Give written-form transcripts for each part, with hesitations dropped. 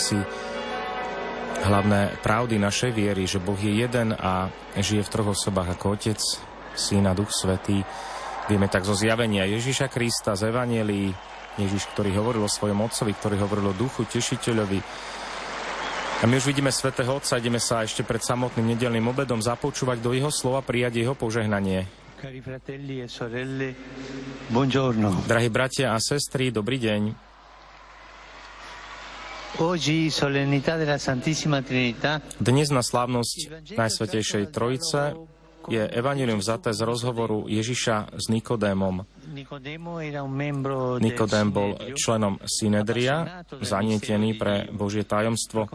Si hlavné pravdy našej viery, že Boh je jeden a žije v troch osobách ako Otec, Syn a Duch Svätý. Vieme tak zo zjavenia Ježiša Krista z Evanjelií, Ježiš, ktorý hovoril o svojom Otcovi, ktorý hovoril o Duchu Tešiteľovi. A my už vidíme Svätého Otca, ideme sa ešte pred samotným nedeľným obedom započúvať do jeho slova, prijať jeho požehnanie. Drahí bratia a sestry, dobrý deň. Dnes na slávnosť Najsvätejšej Trojice je evanjelium vzaté z rozhovoru Ježiša s Nikodémom. Nikodém bol členom Synedria, zanietený pre Božie tajomstvo.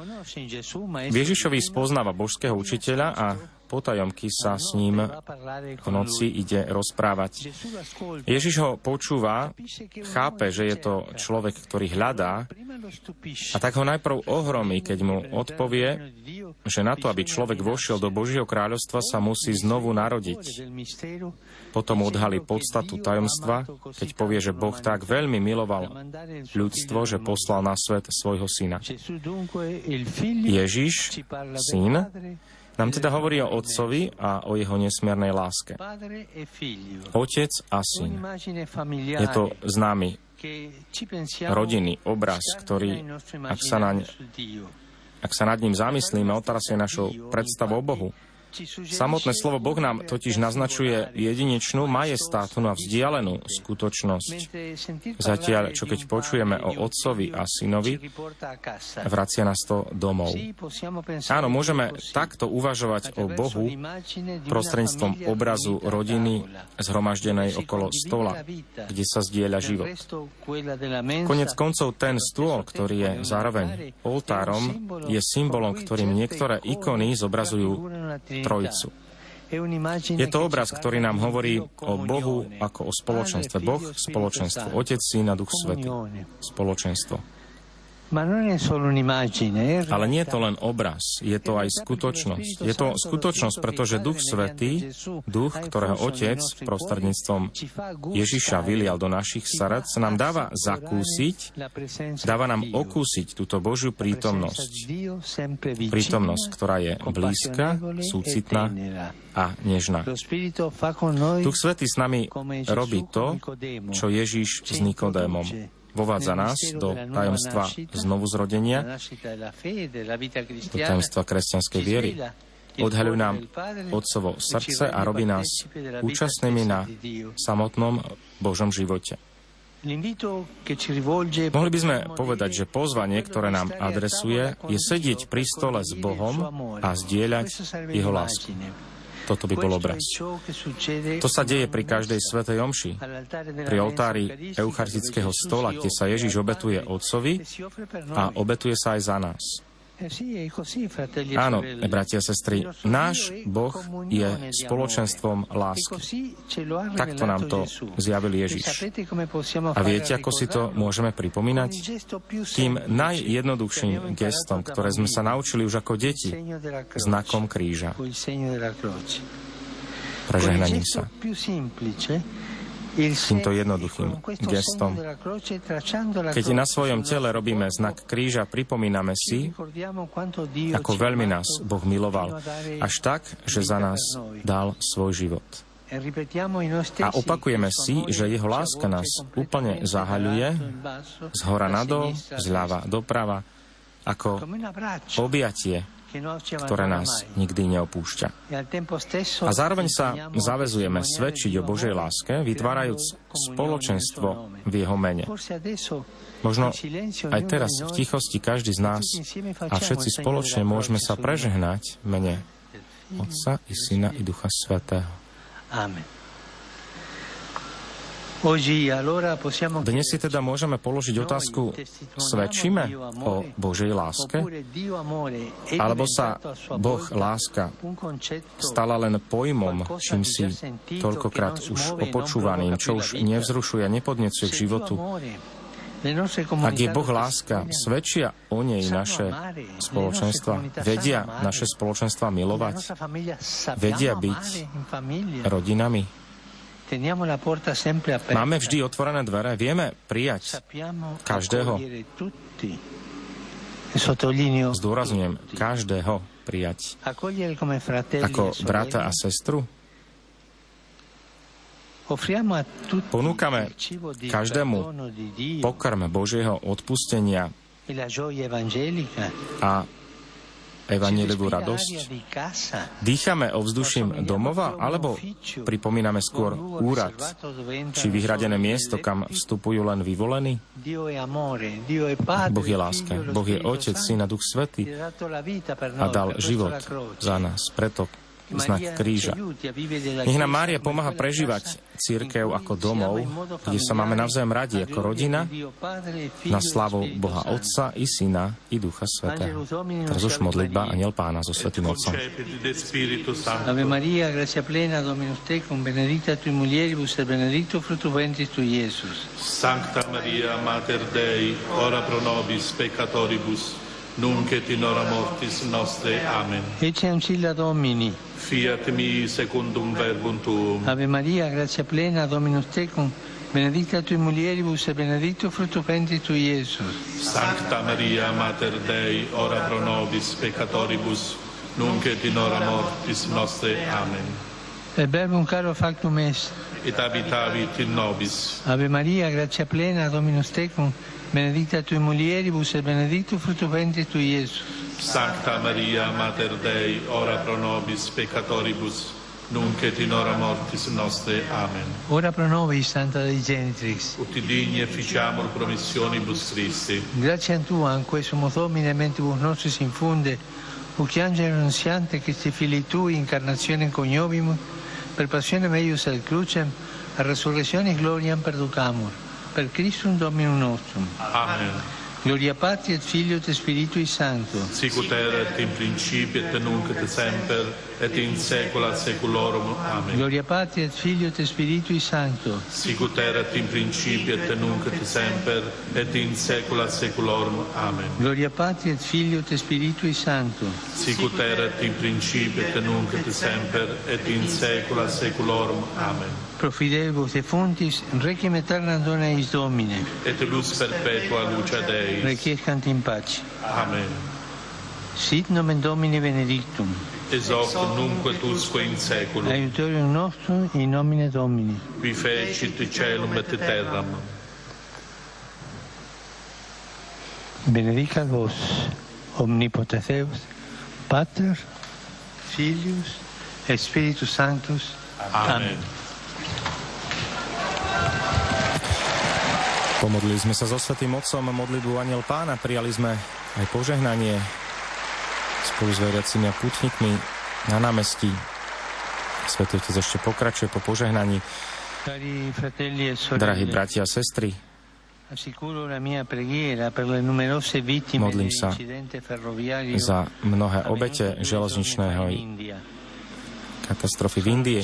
V Ježišovi spoznáva božského učiteľa a potajomky sa s ním v noci ide rozprávať. Ježiš ho počúva, chápe, že je to človek, ktorý hľadá, a tak ho najprv ohromí, keď mu odpovie, že na to, aby človek vošiel do Božieho kráľovstva, sa musí znovu narodiť. Potom odhalí podstatu tajomstva, keď povie, že Boh tak veľmi miloval ľudstvo, že poslal na svet svojho syna. Ježiš, syn, nám teda hovorí o Otcovi a o jeho nesmiernej láske. Otec a syn. Je to známy rodinný obraz, ktorý, ak sa nad ním zamyslíme, otrasie našou predstavou o Bohu. Samotné slovo Boh nám totiž naznačuje jedinečnú, majestátnu a vzdialenú skutočnosť. Zatiaľ, čo keď počujeme o Otcovi a Synovi, vracia nás to domov. Áno, môžeme takto uvažovať o Bohu prostredníctvom obrazu rodiny zhromaždenej okolo stola, kde sa zdieľa život. Koniec koncov ten stôl, ktorý je zároveň oltárom, je symbolom, ktorým niektoré ikony zobrazujú Trojicu. Je to obraz, ktorý nám hovorí o Bohu ako o spoločenstve. Boh, spoločenstvo. Otec, Syn a Duch Svätý. Spoločenstvo. Ale nie je to len obraz, je to aj skutočnosť. Je to skutočnosť, pretože Duch Svätý, Duch, ktorého Otec prostredníctvom Ježiša vylial do našich srdc, nám dáva nám okúsiť túto Božiu prítomnosť. Prítomnosť, ktorá je blízka, súcitná a nežná. Duch Svätý s nami robí to, čo Ježiš s Nikodémom. Vovádza nás do tajomstva znovuzrodenia, do tajomstva kresťanskej viery. Odhaľuje nám Otcovo srdce a robí nás účastnými na samotnom Božom živote. Mohli by sme povedať, že pozvanie, ktoré nám adresuje, je sedieť pri stole s Bohom a zdieľať jeho lásku. Toto by bol obraz. To sa deje pri každej svätej omši, pri oltári eucharistického stola, kde sa Ježiš obetuje Otcovi a obetuje sa aj za nás. Áno, bratia a sestry, náš Boh je spoločenstvom lásky. Takto nám to zjavil Ježiš. A viete, ako si to môžeme pripomínať? Tým najjednoduchším gestom, ktoré sme sa naučili už ako deti, znakom kríža. Prežehnaním sa. Týmto jednoduchým gestom, keď na svojom tele robíme znak kríža, pripomíname si, ako veľmi nás Boh miloval, až tak, že za nás dal svoj život. A opakujeme si, že jeho láska nás úplne zahaľuje z hora nadol, zľava doprava, ako objatie, ktoré nás nikdy neopúšťa. A zároveň sa zaväzujeme svedčiť o Božej láske, vytvárajúc spoločenstvo v jeho mene. Možno aj teraz v tichosti každý z nás a všetci spoločne môžeme sa prežehnať v mene Otca i Syna i Ducha Svätého. Amen. Dnes si teda môžeme položiť otázku, svedčíme o Božej láske? Alebo sa Boh láska stala len pojmom, čím si toľkokrát už opočúvaným, čo už nevzrušuje a nepodnecuje k životu? Ak je Boh láska, svedčia o nej naše spoločenstva, vedia naše spoločenstva milovať, vedia byť rodinami. Máme vždy otvorené dvere, vieme prijať každého. Zdôrazňujem, každého prijať. Ako brata a sestru. Ponúkame každému pokrm Božieho odpustenia a evanjeliovú radosť? Dýchame ovzduším domova, alebo pripomíname skôr úrad, či vyhradené miesto, kam vstupujú len vyvolení? Boh je láska, Boh je Otec, Syn a Duch Svätý a dal život za nás, preto znak kríža. Nech nám Mária pomáha prežívať cirkev ako domov, kde sa máme navzájom radi ako rodina, na slávu Boha Otca i Syna i Ducha Svätého. Teraz už modlitba Anjel Pána so Svätým Otcom. Ave Maria, gracia plena, Dominus tecum, benedicta tui mulieribus et benedictus fructus ventris tui, Iesus. Sancta Maria, Mater Dei, ora pro nobis peccatoribus, nunc et in hora mortis nostre. Amen. Ecce ancilla Domini. Fiat mi secundum verbum tuum. Ave Maria, grazia plena, Dominus tecum, benedicta tui mulieribus et benedictus fructus ventris tui, Iesus. Sancta Maria, Mater Dei, ora pro nobis peccatoribus, nunc et in hora mortis nostre. Amen. E verbum caro factum est. Et habitavit in nobis. Ave Maria, grazia plena, Dominus tecum, benedicta tui mulieribus et benedictus fructus ventris tui, Iesus. Sancta Maria, Mater Dei, ora pro nobis peccatoribus, nunc et in hora mortis nostre. Amen. Ora pro nobis, Santa Dei Genitrix. Ut digni efficiamur promissionibus Christi. Gratia tua, anque sumo Domine, mentibus nostris infunde, uc angelo annunziante Christi Filii Tui, incarnationem coniovimus, per passionem eius ad crucem, a resurrectionis gloriam perducamur. Per Christum Dominum nostrum. Amen. Gloria Patri et Filio et Spiritui Sancto. Sicut erat in principio et nunc et semper et in saecula saeculorum. Amen. Gloria Patri et Filio et Spiritui Sancto. Sicut erat in principio et nunc et semper et in saecula saeculorum. Amen. Gloria Patri et Filio et Spiritui Sancto. Sicut erat in principio et nunc et semper et in saecula saeculorum. Amen. Pro fidelibus defuntis, requiem aeternam dona eis Domine. Et lux perpetua lucia Deis. Requiescant in pace. Amen. Sit nomen Domini benedictum. Ex hoc nunc et usque in saeculum. Aiutorium nostrum in nomine Domini. Qui fecit caelum et terram. Benedicat vos, omnipotens Deus, Pater, Filius, et Spiritus Sanctus. Amen. Pomodlili sme sa so Svätým Otcom modlitbu Anjel Pána, prijali sme aj požehnanie spolu s veriacimi a pútnikmi na námestí. Svätý Otec ešte pokračuje po požehnaní. Drahí bratia a sestry, modlím sa za mnohé obete železničného katastrofy v Indii.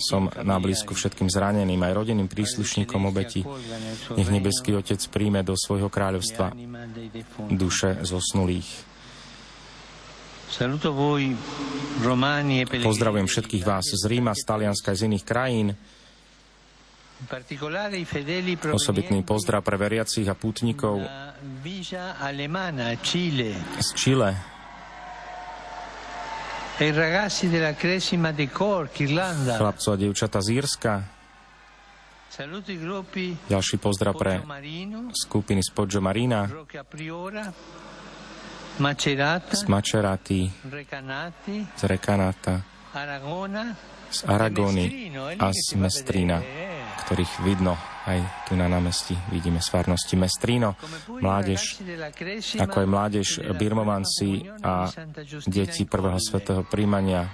Som na blízku všetkým zraneným aj rodinným príslušníkom obeti. Nech nebeský Otec príjme do svojho kráľovstva duše zosnulých. Pozdravujem všetkých vás z Ríma, z Talianska aj z iných krajín. Osobitný pozdrav pre veriacich a pútnikov z Čile, chlapcov a dievčatá z Írska. Ďalší pozdrav pre skupiny z Poggio Marina, z Macerati, z Recanata, z Aragóny a z Mestrína, ktorých vidno aj tu na námestí. Vidíme z farnosti Mestrino, mládež, ako aj mládež Birmovanci a deti prvého svätého príjmania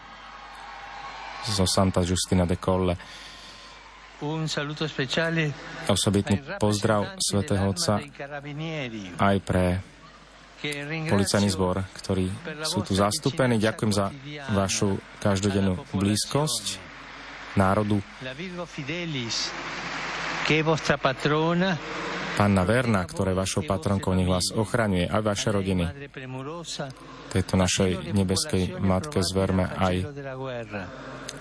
zo Santa Giustina de Colle. Osobitný pozdrav svätého Otca aj pre policajný zbor, ktorí sú tu zastúpení. Ďakujem za vašu každodennú blízkosť národu. Panna Verna, ktorá je vašou patronkou, nech vás ochraňuje aj vaše rodiny. Tejto našej nebeskej matke zverme aj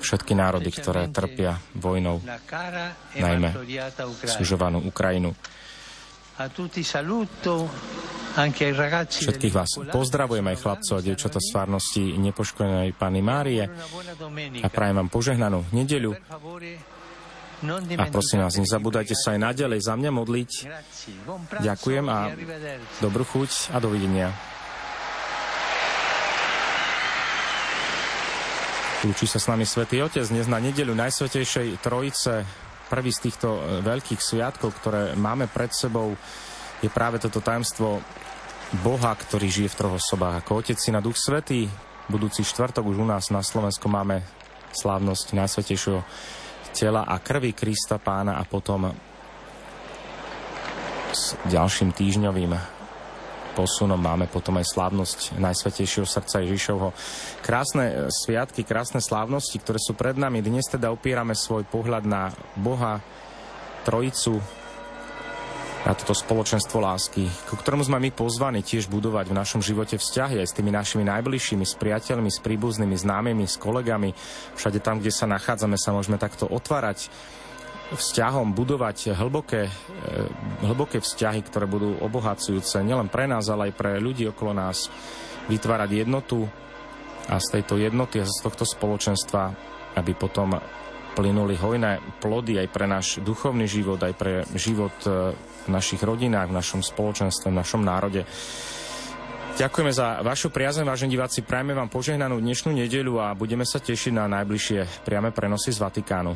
všetky národy, ktoré trpia vojnou, najmä sužovanú Ukrajinu. Všetkých vás pozdravujem, aj chlapcov a dievčatá z farnosti Nepoškodenej Panny Márie, a prajem vám požehnanú nedeľu. A prosím vás, nezabúdajte sa aj naďalej za mňa modliť. Ďakujem a dobrú chuť a dovidenia. Učí sa s nami Svätý Otec dnes na nedeľu Najsvätejšej Trojice. Prvý z týchto veľkých sviatkov, ktoré máme pred sebou, je práve toto tajomstvo Boha, ktorý žije v troch osobách. Ako Otec, Syn a Duch Svätý. Budúci štvrtok už u nás na Slovensku máme slávnosť Najsvätejšieho tela a krvi Krista Pána a potom s ďalším týždňovým posunom máme potom aj slávnosť Najsvätejšieho srdca Ježišovho. Krásne sviatky, krásne slávnosti, ktoré sú pred nami. Dnes teda opierame svoj pohľad na Boha, Trojicu, na toto spoločenstvo lásky, ku ktorému sme my pozvaní tiež budovať v našom živote vzťahy aj s tými našimi najbližšími, s priateľmi, s príbuznými, známymi, s kolegami. Všade tam, kde sa nachádzame, sa môžeme takto otvárať vzťahom, budovať hlboké vzťahy, ktoré budú obohacujúce nielen pre nás, ale aj pre ľudí okolo nás, vytvárať jednotu a z tejto jednoty a z tohto spoločenstva, aby potom plynuli hojné plody aj pre náš duchovný život, aj pre život v našich rodinách, v našom spoločenstve, v našom národe. Ďakujeme za vašu priazeň, vážení diváci, prajme vám požehnanú dnešnú nedeľu a budeme sa tešiť na najbližšie priame prenosy z Vatikánu.